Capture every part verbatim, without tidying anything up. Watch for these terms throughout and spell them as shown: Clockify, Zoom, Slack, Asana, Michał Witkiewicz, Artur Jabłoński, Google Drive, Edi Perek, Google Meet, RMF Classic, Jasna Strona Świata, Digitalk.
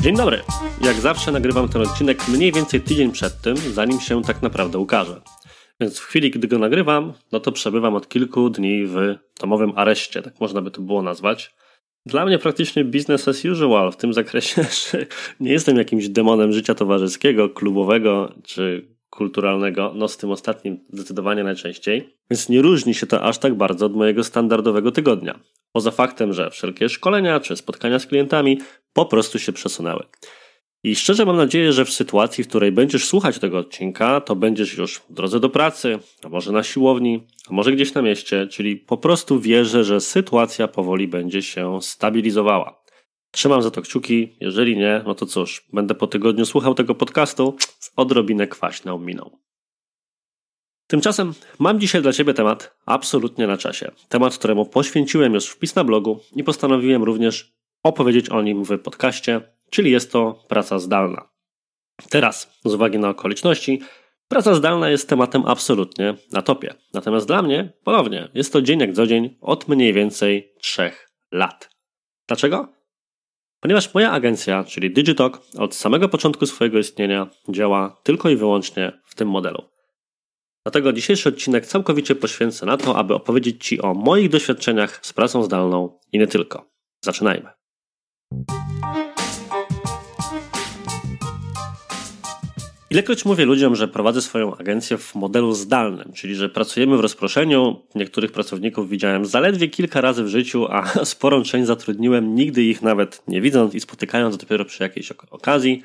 Dzień dobry. Jak zawsze nagrywam ten odcinek mniej więcej tydzień przed tym, zanim się tak naprawdę ukaże. Więc w chwili, gdy go nagrywam, no to przebywam od kilku dni w domowym areszcie, tak można by to było nazwać. Dla mnie praktycznie business as usual w tym zakresie, że nie jestem jakimś demonem życia towarzyskiego, klubowego czy kulturalnego, no z tym ostatnim zdecydowanie najczęściej, więc nie różni się to aż tak bardzo od mojego standardowego tygodnia. Poza faktem, że wszelkie szkolenia czy spotkania z klientami po prostu się przesunęły. I szczerze mam nadzieję, że w sytuacji, w której będziesz słuchać tego odcinka, to będziesz już w drodze do pracy, a może na siłowni, a może gdzieś na mieście, czyli po prostu wierzę, że sytuacja powoli będzie się stabilizowała. Trzymam za to kciuki, jeżeli nie, no to cóż, będę po tygodniu słuchał tego podcastu z odrobinę kwaśną miną. Tymczasem mam dzisiaj dla Ciebie temat absolutnie na czasie. Temat, któremu poświęciłem już wpis na blogu i postanowiłem również opowiedzieć o nim w podcaście, czyli jest to praca zdalna. Teraz, z uwagi na okoliczności, praca zdalna jest tematem absolutnie na topie. Natomiast dla mnie, ponownie, jest to dzień jak co dzień od mniej więcej trzech lat. Dlaczego? Ponieważ moja agencja, czyli Digitalk, od samego początku swojego istnienia działa tylko i wyłącznie w tym modelu. Dlatego dzisiejszy odcinek całkowicie poświęcę na to, aby opowiedzieć Ci o moich doświadczeniach z pracą zdalną i nie tylko. Zaczynajmy. Ilekroć mówię ludziom, że prowadzę swoją agencję w modelu zdalnym, czyli że pracujemy w rozproszeniu, niektórych pracowników widziałem zaledwie kilka razy w życiu, a sporą część zatrudniłem nigdy ich nawet nie widząc i spotykając dopiero przy jakiejś okazji,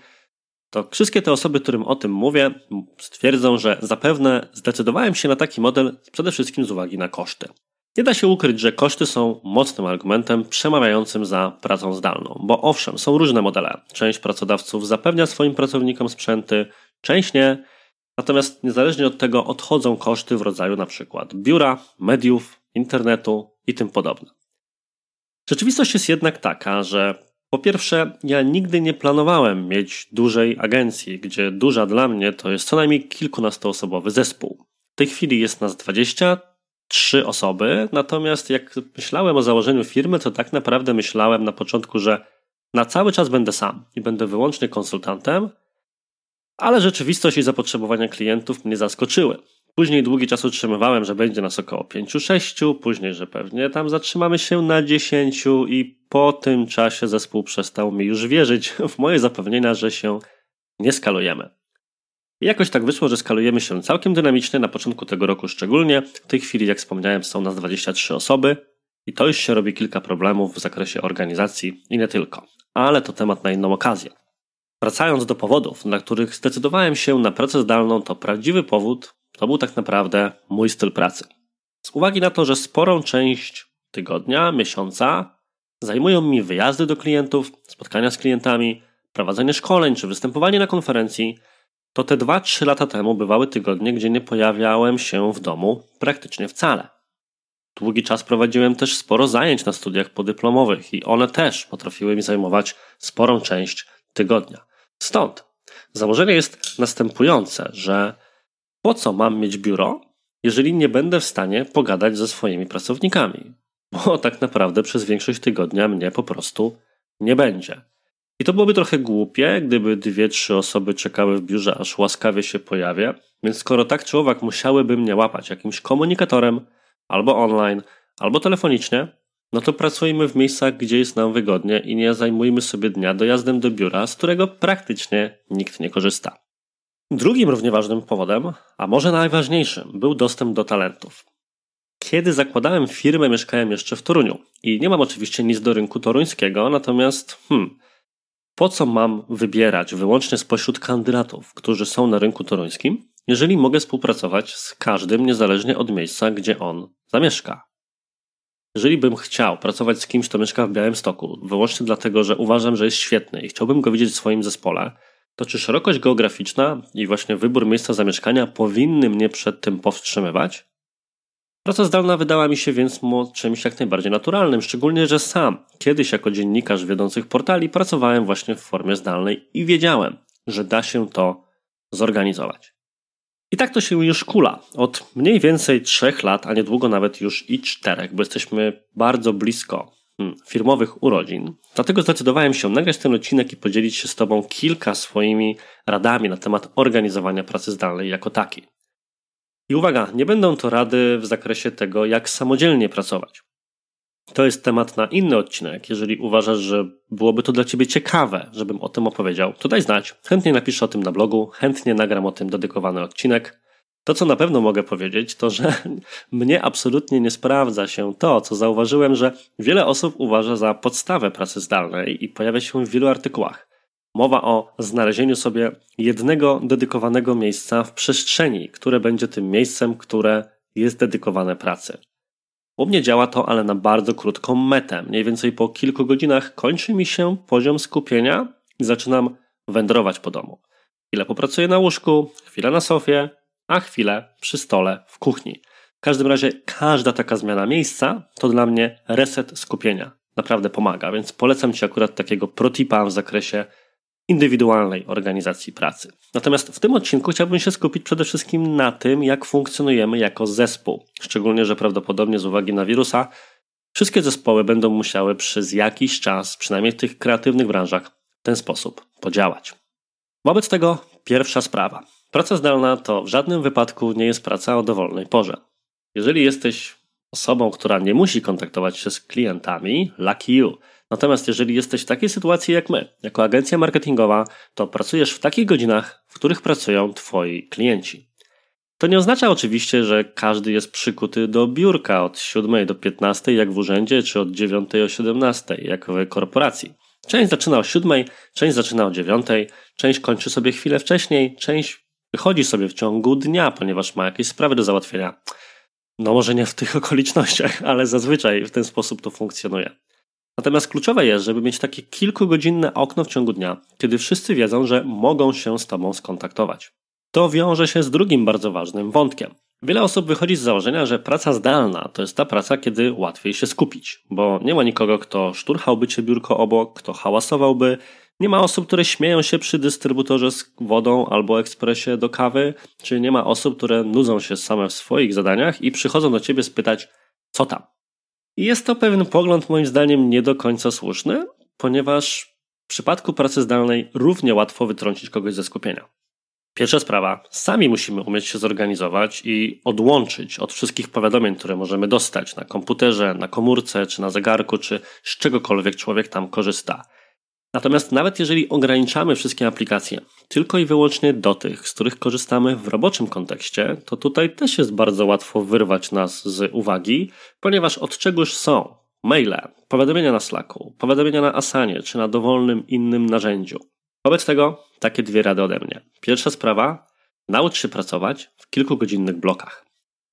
to wszystkie te osoby, którym o tym mówię, stwierdzą, że zapewne zdecydowałem się na taki model przede wszystkim z uwagi na koszty. Nie da się ukryć, że koszty są mocnym argumentem przemawiającym za pracą zdalną, bo owszem, są różne modele. Część pracodawców zapewnia swoim pracownikom sprzęty, część nie, natomiast niezależnie od tego odchodzą koszty w rodzaju np. biura, mediów, internetu i tym podobne. Rzeczywistość jest jednak taka, że po pierwsze, ja nigdy nie planowałem mieć dużej agencji, gdzie duża dla mnie to jest co najmniej kilkunastoosobowy zespół. W tej chwili jest nas dwadzieścia trzy osoby, natomiast jak myślałem o założeniu firmy, to tak naprawdę myślałem na początku, że na cały czas będę sam i będę wyłącznie konsultantem, ale rzeczywistość i zapotrzebowania klientów mnie zaskoczyły. Później długi czas utrzymywałem, że będzie nas około pięciu sześciu, później, że pewnie tam zatrzymamy się na dziesięciu i po tym czasie zespół przestał mi już wierzyć w moje zapewnienia, że się nie skalujemy. I jakoś tak wyszło, że skalujemy się całkiem dynamicznie, na początku tego roku szczególnie. W tej chwili, jak wspomniałem, są nas dwadzieścia trzy osoby i to już się robi kilka problemów w zakresie organizacji i nie tylko. Ale to temat na inną okazję. Wracając do powodów, dla których zdecydowałem się na pracę zdalną, to prawdziwy powód to był tak naprawdę mój styl pracy. Z uwagi na to, że sporą część tygodnia, miesiąca zajmują mi wyjazdy do klientów, spotkania z klientami, prowadzenie szkoleń czy występowanie na konferencji, to te dwa trzy lata temu bywały tygodnie, gdzie nie pojawiałem się w domu praktycznie wcale. Długi czas prowadziłem też sporo zajęć na studiach podyplomowych i one też potrafiły mi zajmować sporą część tygodnia. Stąd założenie jest następujące, że po co mam mieć biuro, jeżeli nie będę w stanie pogadać ze swoimi pracownikami? Bo tak naprawdę przez większość tygodnia mnie po prostu nie będzie. I to byłoby trochę głupie, gdyby dwie, trzy osoby czekały w biurze, aż łaskawie się pojawię, więc skoro tak czy owak musiałyby mnie łapać jakimś komunikatorem, albo online, albo telefonicznie, no to pracujmy w miejscach, gdzie jest nam wygodnie i nie zajmujmy sobie dnia dojazdem do biura, z którego praktycznie nikt nie korzysta. Drugim równie ważnym powodem, a może najważniejszym, był dostęp do talentów. Kiedy zakładałem firmę, mieszkałem jeszcze w Toruniu i nie mam oczywiście nic do rynku toruńskiego, natomiast hmm, po co mam wybierać wyłącznie spośród kandydatów, którzy są na rynku toruńskim, jeżeli mogę współpracować z każdym niezależnie od miejsca, gdzie on zamieszka? Jeżeli bym chciał pracować z kimś, kto mieszka w Białymstoku, wyłącznie dlatego, że uważam, że jest świetny i chciałbym go widzieć w swoim zespole, to czy szerokość geograficzna i właśnie wybór miejsca zamieszkania powinny mnie przed tym powstrzymywać? Praca zdalna wydała mi się więc czymś jak najbardziej naturalnym, szczególnie, że sam kiedyś jako dziennikarz wiodących portali pracowałem właśnie w formie zdalnej i wiedziałem, że da się to zorganizować. I tak to się już kula od mniej więcej trzech lat, a niedługo nawet już i czterech, bo jesteśmy bardzo blisko hmm, firmowych urodzin. Dlatego zdecydowałem się nagrać ten odcinek i podzielić się z Tobą kilka swoimi radami na temat organizowania pracy zdalnej jako takiej. I uwaga, nie będą to rady w zakresie tego, jak samodzielnie pracować. To jest temat na inny odcinek. Jeżeli uważasz, że byłoby to dla Ciebie ciekawe, żebym o tym opowiedział, to daj znać. Chętnie napiszę o tym na blogu, chętnie nagram o tym dedykowany odcinek. To, co na pewno mogę powiedzieć, to, że mnie absolutnie nie sprawdza się to, co zauważyłem, że wiele osób uważa za podstawę pracy zdalnej i pojawia się w wielu artykułach. Mowa o znalezieniu sobie jednego dedykowanego miejsca w przestrzeni, które będzie tym miejscem, które jest dedykowane pracy. U mnie działa to, ale na bardzo krótką metę. Mniej więcej po kilku godzinach kończy mi się poziom skupienia i zaczynam wędrować po domu. Chwilę popracuję na łóżku, chwilę na sofie, a chwilę przy stole w kuchni. W każdym razie każda taka zmiana miejsca to dla mnie reset skupienia. Naprawdę pomaga, więc polecam Ci akurat takiego protipa w zakresie indywidualnej organizacji pracy. Natomiast w tym odcinku chciałbym się skupić przede wszystkim na tym, jak funkcjonujemy jako zespół. Szczególnie, że prawdopodobnie z uwagi na wirusa wszystkie zespoły będą musiały przez jakiś czas, przynajmniej w tych kreatywnych branżach, w ten sposób podziałać. Wobec tego pierwsza sprawa. Praca zdalna to w żadnym wypadku nie jest praca o dowolnej porze. Jeżeli jesteś osobą, która nie musi kontaktować się z klientami, lucky you. Natomiast jeżeli jesteś w takiej sytuacji jak my, jako agencja marketingowa, to pracujesz w takich godzinach, w których pracują Twoi klienci. To nie oznacza oczywiście, że każdy jest przykuty do biurka od siódmej do piętnastej jak w urzędzie, czy od dziewiątej do siedemnastej jak w korporacji. Część zaczyna o siódmej, część zaczyna o dziewiątej, część kończy sobie chwilę wcześniej, część wychodzi sobie w ciągu dnia, ponieważ ma jakieś sprawy do załatwienia. No może nie w tych okolicznościach, ale zazwyczaj w ten sposób to funkcjonuje. Natomiast kluczowe jest, żeby mieć takie kilkugodzinne okno w ciągu dnia, kiedy wszyscy wiedzą, że mogą się z Tobą skontaktować. To wiąże się z drugim bardzo ważnym wątkiem. Wiele osób wychodzi z założenia, że praca zdalna to jest ta praca, kiedy łatwiej się skupić, bo nie ma nikogo, kto szturchałby Cię biurko obok, kto hałasowałby, nie ma osób, które śmieją się przy dystrybutorze z wodą albo ekspresie do kawy, czy nie ma osób, które nudzą się same w swoich zadaniach i przychodzą do Ciebie spytać, co tam? I jest to pewien pogląd moim zdaniem nie do końca słuszny, ponieważ w przypadku pracy zdalnej równie łatwo wytrącić kogoś ze skupienia. Pierwsza sprawa, sami musimy umieć się zorganizować i odłączyć od wszystkich powiadomień, które możemy dostać na komputerze, na komórce, czy na zegarku, czy z czegokolwiek człowiek tam korzysta. Natomiast nawet jeżeli ograniczamy wszystkie aplikacje tylko i wyłącznie do tych, z których korzystamy w roboczym kontekście, to tutaj też jest bardzo łatwo wyrwać nas z uwagi, ponieważ od czegoż są maile, powiadomienia na Slacku, powiadomienia na Asanie czy na dowolnym innym narzędziu. Wobec tego takie dwie rady ode mnie. Pierwsza sprawa, naucz się pracować w kilkugodzinnych blokach.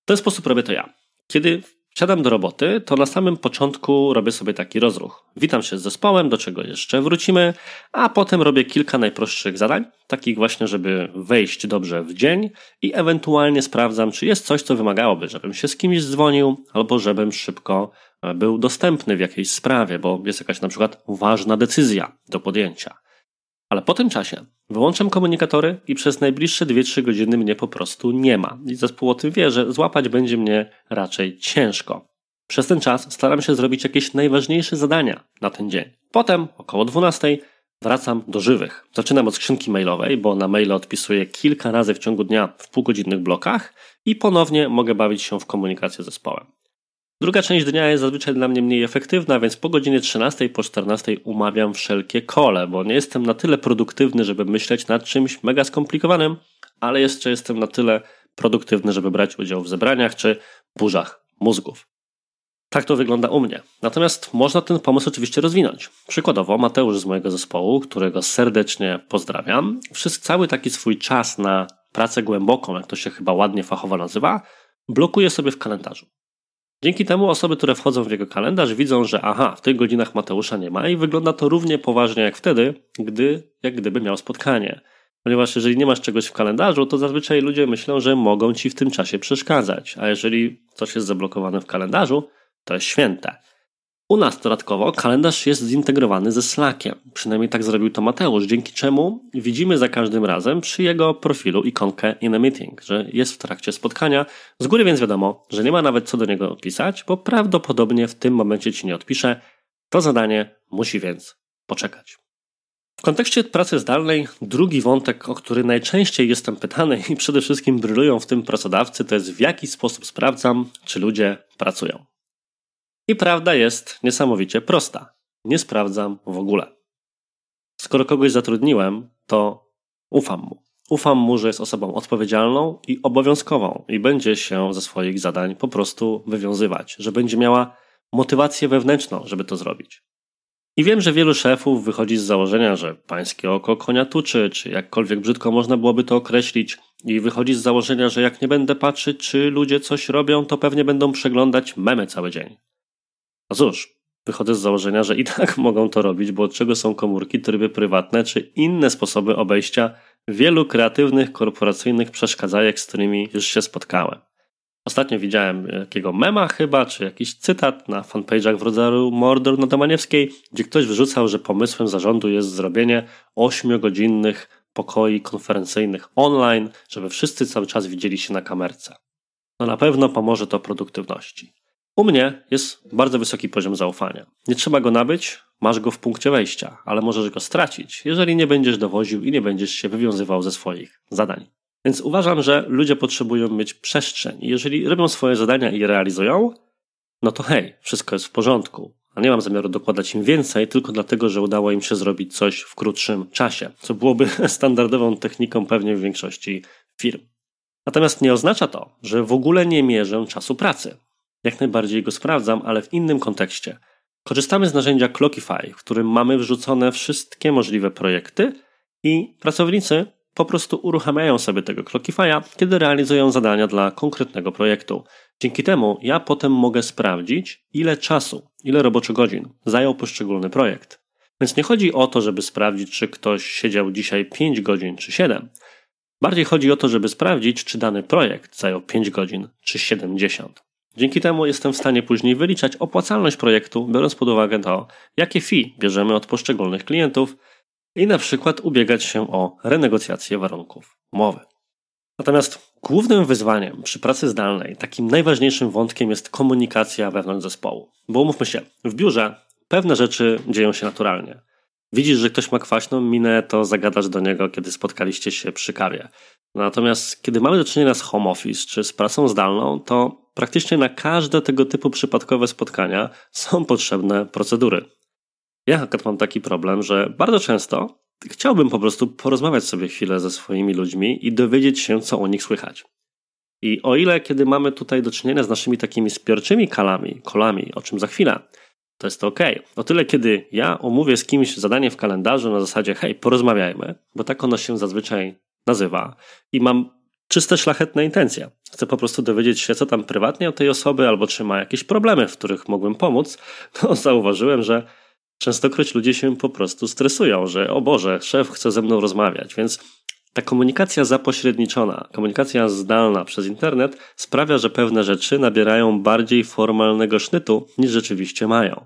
W ten sposób robię to ja. Kiedy siadam do roboty, to na samym początku robię sobie taki rozruch. Witam się z zespołem, do czego jeszcze wrócimy, a potem robię kilka najprostszych zadań, takich właśnie, żeby wejść dobrze w dzień i ewentualnie sprawdzam, czy jest coś, co wymagałoby, żebym się z kimś dzwonił albo żebym szybko był dostępny w jakiejś sprawie, bo jest jakaś na przykład ważna decyzja do podjęcia. Ale po tym czasie wyłączam komunikatory i przez najbliższe dwie trzy godziny mnie po prostu nie ma. I zespół o tym wie, że złapać będzie mnie raczej ciężko. Przez ten czas staram się zrobić jakieś najważniejsze zadania na ten dzień. Potem, około dwunastej, wracam do żywych. Zaczynam od skrzynki mailowej, bo na maile odpisuję kilka razy w ciągu dnia w półgodzinnych blokach i ponownie mogę bawić się w komunikację z zespołem. Druga część dnia jest zazwyczaj dla mnie mniej efektywna, więc po godzinie trzynastej, po czternastej umawiam wszelkie kole, bo nie jestem na tyle produktywny, żeby myśleć nad czymś mega skomplikowanym, ale jeszcze jestem na tyle produktywny, żeby brać udział w zebraniach czy burzach mózgów. Tak to wygląda u mnie. Natomiast można ten pomysł oczywiście rozwinąć. Przykładowo Mateusz z mojego zespołu, którego serdecznie pozdrawiam, przez cały taki swój czas na pracę głęboką, jak to się chyba ładnie fachowo nazywa, blokuje sobie w kalendarzu. Dzięki temu osoby, które wchodzą w jego kalendarz, widzą, że aha, w tych godzinach Mateusza nie ma i wygląda to równie poważnie jak wtedy, gdy, jak gdyby miał spotkanie. Ponieważ jeżeli nie masz czegoś w kalendarzu, to zazwyczaj ludzie myślą, że mogą ci w tym czasie przeszkadzać, a jeżeli coś jest zablokowane w kalendarzu, to jest święte. U nas dodatkowo kalendarz jest zintegrowany ze Slackiem, przynajmniej tak zrobił to Mateusz, dzięki czemu widzimy za każdym razem przy jego profilu ikonkę in a meeting, że jest w trakcie spotkania, z góry więc wiadomo, że nie ma nawet co do niego odpisać, bo prawdopodobnie w tym momencie ci nie odpisze, to zadanie musi więc poczekać. W kontekście pracy zdalnej drugi wątek, o który najczęściej jestem pytany i przede wszystkim brylują w tym pracodawcy, to jest w jaki sposób sprawdzam, czy ludzie pracują. I prawda jest niesamowicie prosta. Nie sprawdzam w ogóle. Skoro kogoś zatrudniłem, to ufam mu. Ufam mu, że jest osobą odpowiedzialną i obowiązkową i będzie się ze swoich zadań po prostu wywiązywać, że będzie miała motywację wewnętrzną, żeby to zrobić. I wiem, że wielu szefów wychodzi z założenia, że pańskie oko konia tuczy, czy jakkolwiek brzydko można byłoby to określić, i wychodzi z założenia, że jak nie będę patrzeć, czy ludzie coś robią, to pewnie będą przeglądać memy cały dzień. No cóż, wychodzę z założenia, że i tak mogą to robić, bo od czego są komórki, tryby prywatne czy inne sposoby obejścia wielu kreatywnych, korporacyjnych przeszkadzajek, z którymi już się spotkałem. Ostatnio widziałem jakiego mema chyba, czy jakiś cytat na fanpage'ach w rodzaju Mordor na Domaniewskiej, gdzie ktoś wyrzucał, że pomysłem zarządu jest zrobienie ośmiogodzinnych pokoi konferencyjnych online, żeby wszyscy cały czas widzieli się na kamerce. No na pewno pomoże to produktywności. U mnie jest bardzo wysoki poziom zaufania. Nie trzeba go nabyć, masz go w punkcie wejścia, ale możesz go stracić, jeżeli nie będziesz dowoził i nie będziesz się wywiązywał ze swoich zadań. Więc uważam, że ludzie potrzebują mieć przestrzeń i jeżeli robią swoje zadania i je realizują, no to hej, wszystko jest w porządku. A nie mam zamiaru dokładać im więcej tylko dlatego, że udało im się zrobić coś w krótszym czasie, co byłoby standardową techniką pewnie w większości firm. Natomiast nie oznacza to, że w ogóle nie mierzę czasu pracy. Jak najbardziej go sprawdzam, ale w innym kontekście. Korzystamy z narzędzia Clockify, w którym mamy wrzucone wszystkie możliwe projekty i pracownicy po prostu uruchamiają sobie tego Clockify'a, kiedy realizują zadania dla konkretnego projektu. Dzięki temu ja potem mogę sprawdzić, ile czasu, ile roboczych godzin zajął poszczególny projekt. Więc nie chodzi o to, żeby sprawdzić, czy ktoś siedział dzisiaj pięć godzin czy siedem. Bardziej chodzi o to, żeby sprawdzić, czy dany projekt zajął pięć godzin czy siedemdziesiąt. Dzięki temu jestem w stanie później wyliczać opłacalność projektu, biorąc pod uwagę to, jakie fee bierzemy od poszczególnych klientów i na przykład ubiegać się o renegocjację warunków umowy. Natomiast głównym wyzwaniem przy pracy zdalnej, takim najważniejszym wątkiem jest komunikacja wewnątrz zespołu. Bo umówmy się, w biurze pewne rzeczy dzieją się naturalnie. Widzisz, że ktoś ma kwaśną minę, to zagadasz do niego, kiedy spotkaliście się przy kawie. Natomiast kiedy mamy do czynienia z home office czy z pracą zdalną, to praktycznie na każde tego typu przypadkowe spotkania są potrzebne procedury. Ja akurat mam taki problem, że bardzo często chciałbym po prostu porozmawiać sobie chwilę ze swoimi ludźmi i dowiedzieć się, co o nich słychać. I o ile kiedy mamy tutaj do czynienia z naszymi takimi spiorczymi kalami, kolami, o czym za chwilę, to jest to okej. O tyle kiedy ja omówię z kimś zadanie w kalendarzu na zasadzie hej, porozmawiajmy, bo tak ono się zazwyczaj nazywa i mam czyste, szlachetne intencje. Chcę po prostu dowiedzieć się, co tam prywatnie o tej osoby, albo czy ma jakieś problemy, w których mógłbym pomóc, to zauważyłem, że częstokroć ludzie się po prostu stresują, że o Boże, szef chce ze mną rozmawiać, więc ta komunikacja zapośredniczona, komunikacja zdalna przez internet sprawia, że pewne rzeczy nabierają bardziej formalnego sznytu niż rzeczywiście mają.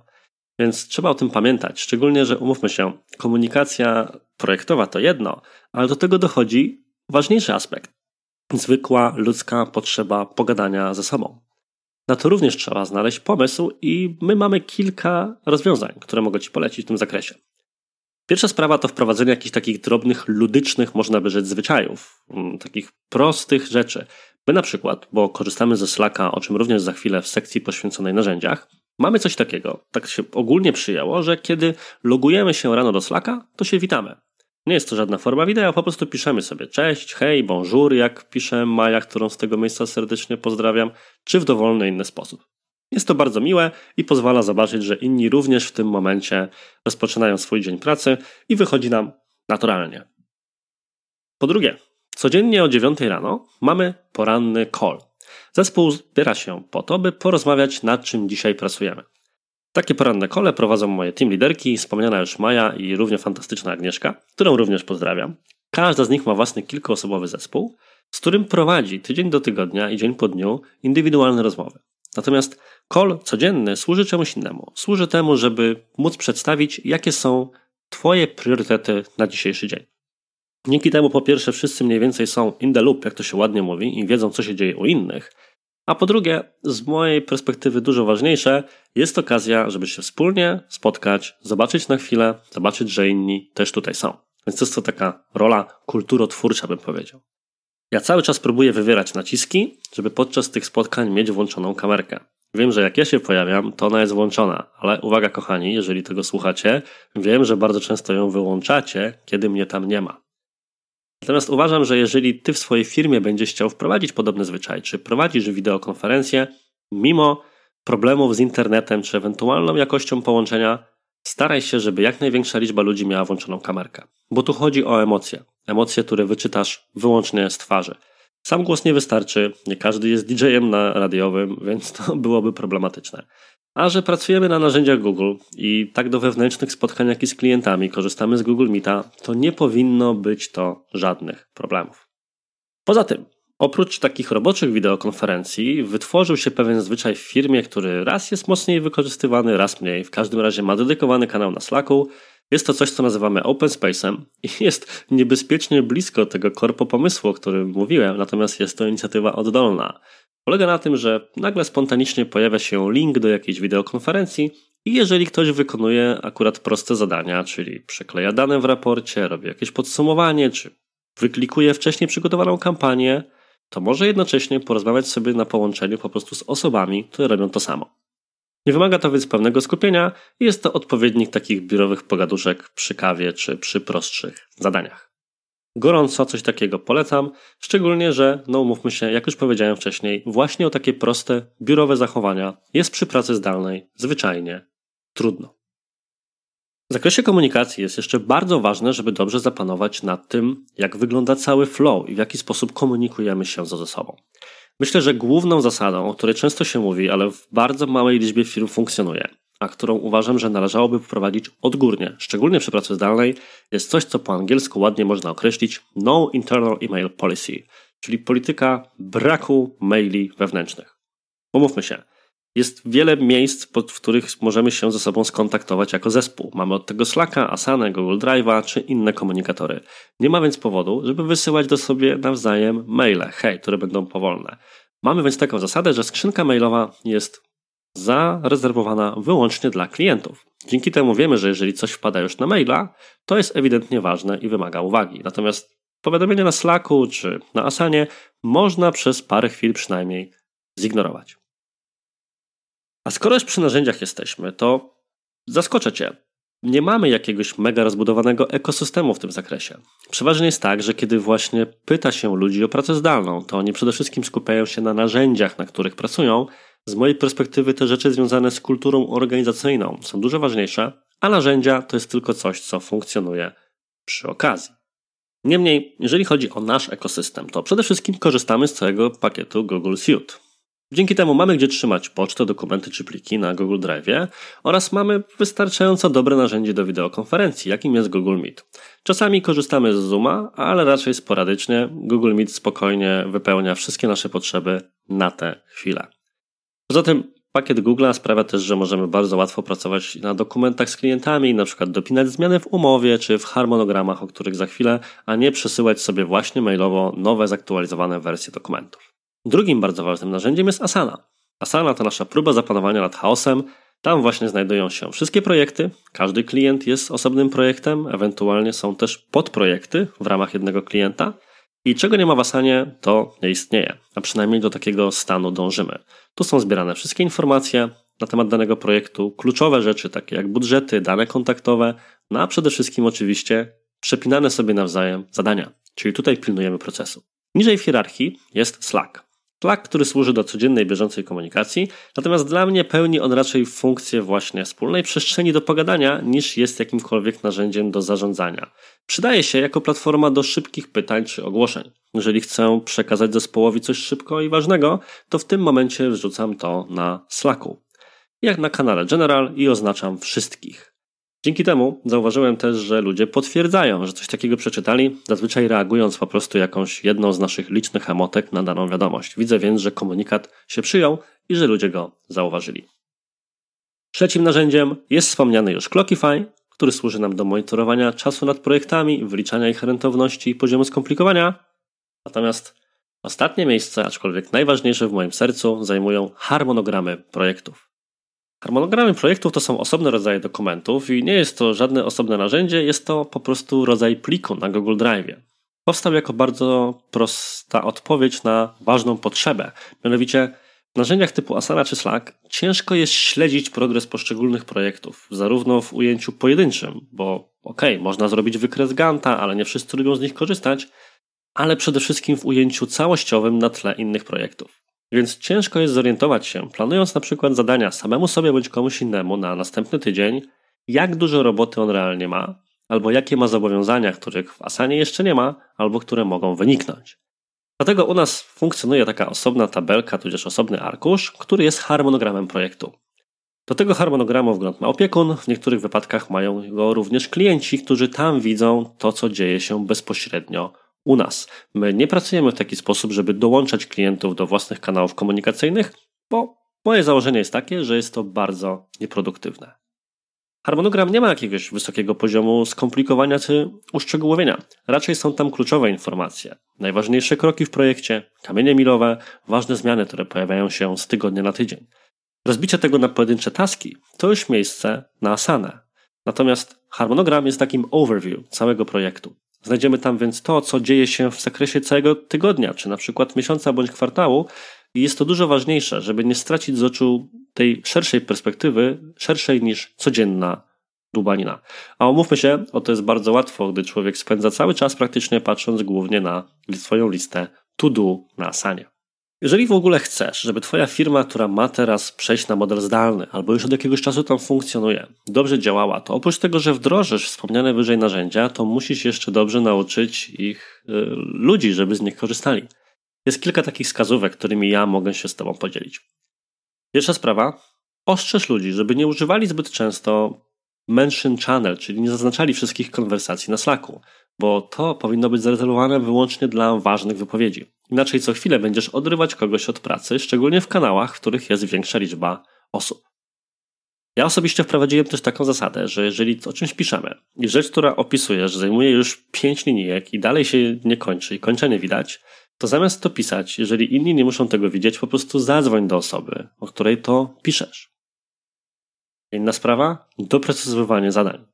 Więc trzeba o tym pamiętać, szczególnie, że umówmy się, komunikacja projektowa to jedno, ale do tego dochodzi ważniejszy aspekt. Zwykła ludzka potrzeba pogadania ze sobą. Na to również trzeba znaleźć pomysł i my mamy kilka rozwiązań, które mogę Ci polecić w tym zakresie. Pierwsza sprawa to wprowadzenie jakichś takich drobnych, ludycznych, można by rzec, zwyczajów, takich prostych rzeczy. My na przykład, bo korzystamy ze Slacka, o czym również za chwilę w sekcji poświęconej narzędziach, mamy coś takiego, tak się ogólnie przyjęło, że kiedy logujemy się rano do Slacka, to się witamy. Nie jest to żadna forma wideo, po prostu piszemy sobie cześć, hej, bonjour, jak pisze Maja, którą z tego miejsca serdecznie pozdrawiam, czy w dowolny inny sposób. Jest to bardzo miłe i pozwala zobaczyć, że inni również w tym momencie rozpoczynają swój dzień pracy i wychodzi nam naturalnie. Po drugie, codziennie o dziewiątej rano mamy poranny call. Zespół zbiera się po to, by porozmawiać, nad czym dzisiaj pracujemy. Takie poranne kole prowadzą moje team liderki, wspomniana już Maja i równie fantastyczna Agnieszka, którą również pozdrawiam. Każda z nich ma własny kilkuosobowy zespół, z którym prowadzi tydzień do tygodnia i dzień po dniu indywidualne rozmowy. Natomiast Call codzienny służy czemuś innemu. Służy temu, żeby móc przedstawić, jakie są Twoje priorytety na dzisiejszy dzień. Dzięki temu po pierwsze wszyscy mniej więcej są in the loop, jak to się ładnie mówi, i wiedzą, co się dzieje u innych. A po drugie, z mojej perspektywy dużo ważniejsze, jest okazja, żeby się wspólnie spotkać, zobaczyć na chwilę, zobaczyć, że inni też tutaj są. Więc to jest to taka rola kulturotwórcza, bym powiedział. Ja cały czas próbuję wywierać naciski, żeby podczas tych spotkań mieć włączoną kamerkę. Wiem, że jak ja się pojawiam, to ona jest włączona, ale uwaga kochani, jeżeli tego słuchacie, wiem, że bardzo często ją wyłączacie, kiedy mnie tam nie ma. Natomiast uważam, że jeżeli Ty w swojej firmie będziesz chciał wprowadzić podobny zwyczaj, czy prowadzisz wideokonferencję, mimo problemów z internetem, czy ewentualną jakością połączenia, staraj się, żeby jak największa liczba ludzi miała włączoną kamerkę. Bo tu chodzi o emocje. Emocje, które wyczytasz wyłącznie z twarzy. Sam głos nie wystarczy, nie każdy jest didżejem na radiowym, więc to byłoby problematyczne. A że pracujemy na narzędziach Google i tak do wewnętrznych spotkań, jak i z klientami korzystamy z Google Meeta, to nie powinno być to żadnych problemów. Poza tym, oprócz takich roboczych wideokonferencji, wytworzył się pewien zwyczaj w firmie, który raz jest mocniej wykorzystywany, raz mniej. W każdym razie ma dedykowany kanał na Slacku. Jest to coś, co nazywamy open space'em i jest niebezpiecznie blisko tego korpo pomysłu, o którym mówiłem, natomiast jest to inicjatywa oddolna. Polega na tym, że nagle spontanicznie pojawia się link do jakiejś wideokonferencji i jeżeli ktoś wykonuje akurat proste zadania, czyli przykleja dane w raporcie, robi jakieś podsumowanie, czy wyklikuje wcześniej przygotowaną kampanię, to może jednocześnie porozmawiać sobie na połączeniu po prostu z osobami, które robią to samo. Nie wymaga to więc pewnego skupienia i jest to odpowiednik takich biurowych pogaduszek przy kawie czy przy prostszych zadaniach. Gorąco coś takiego polecam, szczególnie, że, no umówmy się, jak już powiedziałem wcześniej, właśnie o takie proste, biurowe zachowania jest przy pracy zdalnej zwyczajnie trudno. W zakresie komunikacji jest jeszcze bardzo ważne, żeby dobrze zapanować nad tym, jak wygląda cały flow i w jaki sposób komunikujemy się ze sobą. Myślę, że główną zasadą, o której często się mówi, ale w bardzo małej liczbie firm funkcjonuje, a którą uważam, że należałoby wprowadzić odgórnie, szczególnie przy pracy zdalnej, jest coś, co po angielsku ładnie można określić No Internal Email Policy, czyli polityka braku maili wewnętrznych. Umówmy się, jest wiele miejsc, pod których możemy się ze sobą skontaktować jako zespół. Mamy od tego Slacka, Asanę, Google Drive'a czy inne komunikatory. Nie ma więc powodu, żeby wysyłać do siebie nawzajem maile, hej, które będą powolne. Mamy więc taką zasadę, że skrzynka mailowa jest zarezerwowana wyłącznie dla klientów. Dzięki temu wiemy, że jeżeli coś wpada już na maila, to jest ewidentnie ważne i wymaga uwagi. Natomiast powiadomienia na Slacku czy na Asanie można przez parę chwil przynajmniej zignorować. A skoro już przy narzędziach jesteśmy, to zaskoczę Cię. Nie mamy jakiegoś mega rozbudowanego ekosystemu w tym zakresie. Przeważnie jest tak, że kiedy właśnie pyta się ludzi o pracę zdalną, to oni przede wszystkim skupiają się na narzędziach, na których pracują. Z mojej perspektywy te rzeczy związane z kulturą organizacyjną są dużo ważniejsze, a narzędzia to jest tylko coś, co funkcjonuje przy okazji. Niemniej, jeżeli chodzi o nasz ekosystem, to przede wszystkim korzystamy z całego pakietu Google Suite. Dzięki temu mamy gdzie trzymać pocztę, dokumenty czy pliki na Google Drive'ie oraz mamy wystarczająco dobre narzędzie do wideokonferencji, jakim jest Google Meet. Czasami korzystamy z Zooma, ale raczej sporadycznie. Google Meet spokojnie wypełnia wszystkie nasze potrzeby na tę chwilę. Poza tym pakiet Google'a sprawia też, że możemy bardzo łatwo pracować na dokumentach z klientami, na przykład dopinać zmiany w umowie czy w harmonogramach, o których za chwilę, a nie przesyłać sobie właśnie mailowo nowe, zaktualizowane wersje dokumentów. Drugim bardzo ważnym narzędziem jest Asana. Asana to nasza próba zapanowania nad chaosem. Tam właśnie znajdują się wszystkie projekty. Każdy klient jest osobnym projektem, ewentualnie są też podprojekty w ramach jednego klienta. I czego nie ma w Asanie, to nie istnieje, a przynajmniej do takiego stanu dążymy. Tu są zbierane wszystkie informacje na temat danego projektu, kluczowe rzeczy takie jak budżety, dane kontaktowe, no a przede wszystkim oczywiście przepinane sobie nawzajem zadania, czyli tutaj pilnujemy procesu. Niżej w hierarchii jest Slack. Slack, który służy do codziennej, bieżącej komunikacji, natomiast dla mnie pełni on raczej funkcję właśnie wspólnej przestrzeni do pogadania niż jest jakimkolwiek narzędziem do zarządzania. Przydaje się jako platforma do szybkich pytań czy ogłoszeń. Jeżeli chcę przekazać zespołowi coś szybko i ważnego, to w tym momencie wrzucam to na Slacku, jak na kanale General i oznaczam wszystkich. Dzięki temu zauważyłem też, że ludzie potwierdzają, że coś takiego przeczytali, zazwyczaj reagując po prostu jakąś jedną z naszych licznych emotek na daną wiadomość. Widzę więc, że komunikat się przyjął i że ludzie go zauważyli. Trzecim narzędziem jest wspomniany już Clockify, który służy nam do monitorowania czasu nad projektami, wyliczania ich rentowności i poziomu skomplikowania. Natomiast ostatnie miejsce, aczkolwiek najważniejsze w moim sercu, zajmują harmonogramy projektów. Harmonogramy projektów to są osobne rodzaje dokumentów i nie jest to żadne osobne narzędzie, jest to po prostu rodzaj pliku na Google Drive. Powstał jako bardzo prosta odpowiedź na ważną potrzebę, mianowicie w narzędziach typu Asana czy Slack ciężko jest śledzić progres poszczególnych projektów, zarówno w ujęciu pojedynczym, bo okej, okay, można zrobić wykres Ganta, ale nie wszyscy lubią z nich korzystać, ale przede wszystkim w ujęciu całościowym na tle innych projektów. Więc ciężko jest zorientować się, planując na przykład zadania samemu sobie bądź komuś innemu na następny tydzień, jak dużo roboty on realnie ma, albo jakie ma zobowiązania, których w Asanie jeszcze nie ma, albo które mogą wyniknąć. Dlatego u nas funkcjonuje taka osobna tabelka, tudzież osobny arkusz, który jest harmonogramem projektu. Do tego harmonogramu wgląd ma opiekun, w niektórych wypadkach mają go również klienci, którzy tam widzą to, co dzieje się bezpośrednio u nas. My nie pracujemy w taki sposób, żeby dołączać klientów do własnych kanałów komunikacyjnych, bo moje założenie jest takie, że jest to bardzo nieproduktywne. Harmonogram nie ma jakiegoś wysokiego poziomu skomplikowania czy uszczegółowienia. Raczej są tam kluczowe informacje. Najważniejsze kroki w projekcie, kamienie milowe, ważne zmiany, które pojawiają się z tygodnia na tydzień. Rozbicie tego na pojedyncze taski to już miejsce na Asanę. Natomiast harmonogram jest takim overview całego projektu. Znajdziemy tam więc to, co dzieje się w zakresie całego tygodnia, czy na przykład miesiąca bądź kwartału i jest to dużo ważniejsze, żeby nie stracić z oczu tej szerszej perspektywy, szerszej niż codzienna dubanina. A umówmy się, o to jest bardzo łatwo, gdy człowiek spędza cały czas praktycznie patrząc głównie na swoją listę to do na Asanie. Jeżeli w ogóle chcesz, żeby Twoja firma, która ma teraz przejść na model zdalny albo już od jakiegoś czasu tam funkcjonuje, dobrze działała, to oprócz tego, że wdrożysz wspomniane wyżej narzędzia, to musisz jeszcze dobrze nauczyć ich y, ludzi, żeby z nich korzystali. Jest kilka takich wskazówek, którymi ja mogę się z Tobą podzielić. Pierwsza sprawa, ostrzeż ludzi, żeby nie używali zbyt często mention channel, czyli nie zaznaczali wszystkich konwersacji na Slacku, bo to powinno być zarezerwowane wyłącznie dla ważnych wypowiedzi. Inaczej co chwilę będziesz odrywać kogoś od pracy, szczególnie w kanałach, w których jest większa liczba osób. Ja osobiście wprowadziłem też taką zasadę, że jeżeli o czymś piszemy i rzecz, która opisujesz, zajmuje już pięć linijek i dalej się nie kończy i kończenie widać, to zamiast to pisać, jeżeli inni nie muszą tego widzieć, po prostu zadzwoń do osoby, o której to piszesz. Inna sprawa, doprecyzowywanie zadań.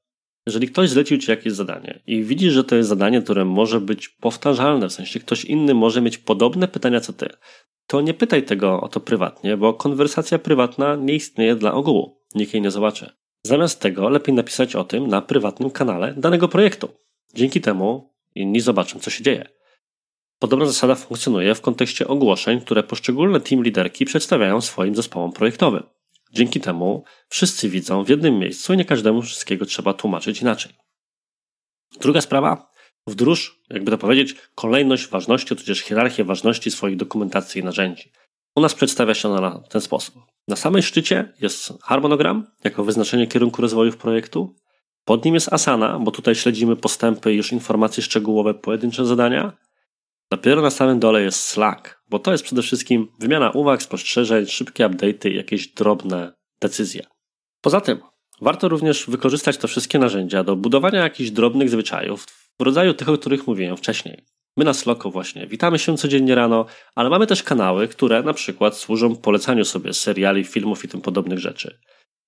Jeżeli ktoś zlecił Ci jakieś zadanie i widzisz, że to jest zadanie, które może być powtarzalne, w sensie ktoś inny może mieć podobne pytania co Ty, to nie pytaj tego o to prywatnie, bo konwersacja prywatna nie istnieje dla ogółu. Nikt jej nie zobaczy. Zamiast tego lepiej napisać o tym na prywatnym kanale danego projektu. Dzięki temu inni zobaczą, co się dzieje. Podobna zasada funkcjonuje w kontekście ogłoszeń, które poszczególne team liderki przedstawiają swoim zespołom projektowym. Dzięki temu wszyscy widzą w jednym miejscu i nie każdemu wszystkiego trzeba tłumaczyć inaczej. Druga sprawa. Wdróż, jakby to powiedzieć, kolejność ważności, tudzież hierarchię ważności swoich dokumentacji i narzędzi. U nas przedstawia się ona w ten sposób. Na samym szczycie jest harmonogram, jako wyznaczenie kierunku rozwoju projektu. Pod nim jest Asana, bo tutaj śledzimy postępy i już informacje szczegółowe, pojedyncze zadania. Dopiero na samym dole jest Slack, bo to jest przede wszystkim wymiana uwag, spostrzeżeń, szybkie update'y i jakieś drobne decyzje. Poza tym warto również wykorzystać te wszystkie narzędzia do budowania jakichś drobnych zwyczajów w rodzaju tych, o których mówiłem wcześniej. My na Slacku właśnie witamy się codziennie rano, ale mamy też kanały, które na przykład służą polecaniu sobie seriali, filmów i tym podobnych rzeczy.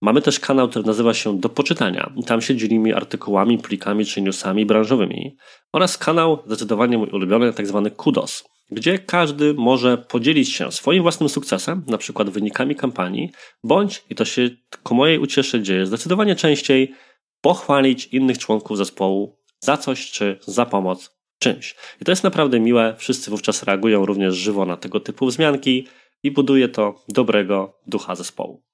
Mamy też kanał, który nazywa się Do Poczytania i tam się dzielimy artykułami, plikami czy newsami branżowymi oraz kanał, zdecydowanie mój ulubiony, tak zwany Kudos, gdzie każdy może podzielić się swoim własnym sukcesem, na przykład wynikami kampanii, bądź, i to się ku mojej ucieszy dzieje zdecydowanie częściej, pochwalić innych członków zespołu za coś czy za pomoc w czymś. I to jest naprawdę miłe, wszyscy wówczas reagują również żywo na tego typu wzmianki i buduje to dobrego ducha zespołu.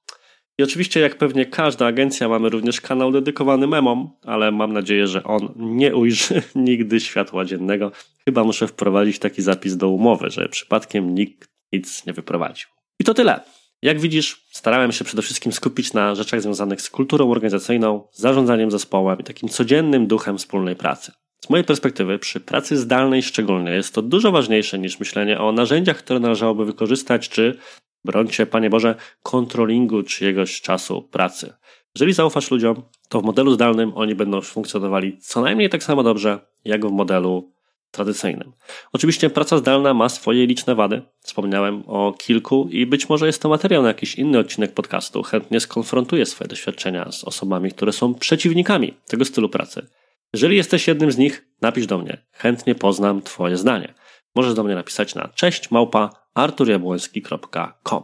I oczywiście, jak pewnie każda agencja, mamy również kanał dedykowany memom, ale mam nadzieję, że on nie ujrzy nigdy światła dziennego. Chyba muszę wprowadzić taki zapis do umowy, że przypadkiem nikt nic nie wyprowadził. I to tyle. Jak widzisz, starałem się przede wszystkim skupić na rzeczach związanych z kulturą organizacyjną, zarządzaniem zespołem i takim codziennym duchem wspólnej pracy. Z mojej perspektywy przy pracy zdalnej szczególnie jest to dużo ważniejsze niż myślenie o narzędziach, które należałoby wykorzystać, czy Broń się, Panie Boże, kontrolingu czyjegoś czasu pracy. Jeżeli zaufasz ludziom, to w modelu zdalnym oni będą funkcjonowali co najmniej tak samo dobrze, jak w modelu tradycyjnym. Oczywiście praca zdalna ma swoje liczne wady. Wspomniałem o kilku i być może jest to materiał na jakiś inny odcinek podcastu. Chętnie skonfrontuję swoje doświadczenia z osobami, które są przeciwnikami tego stylu pracy. Jeżeli jesteś jednym z nich, napisz do mnie. Chętnie poznam Twoje zdanie. Możesz do mnie napisać na cześć małpa artur jabłoński kropka com.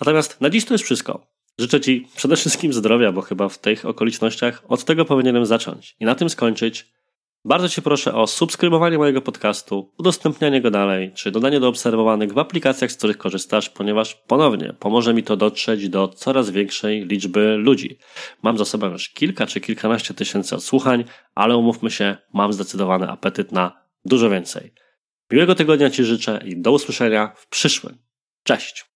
Natomiast na dziś to jest wszystko. Życzę Ci przede wszystkim zdrowia, bo chyba w tych okolicznościach od tego powinienem zacząć i na tym skończyć. Bardzo Cię proszę o subskrybowanie mojego podcastu, udostępnianie go dalej, czy dodanie do obserwowanych w aplikacjach, z których korzystasz, ponieważ ponownie pomoże mi to dotrzeć do coraz większej liczby ludzi. Mam za sobą już kilka czy kilkanaście tysięcy odsłuchań, ale umówmy się, mam zdecydowany apetyt na dużo więcej. Miłego tygodnia Ci życzę i do usłyszenia w przyszłym. Cześć!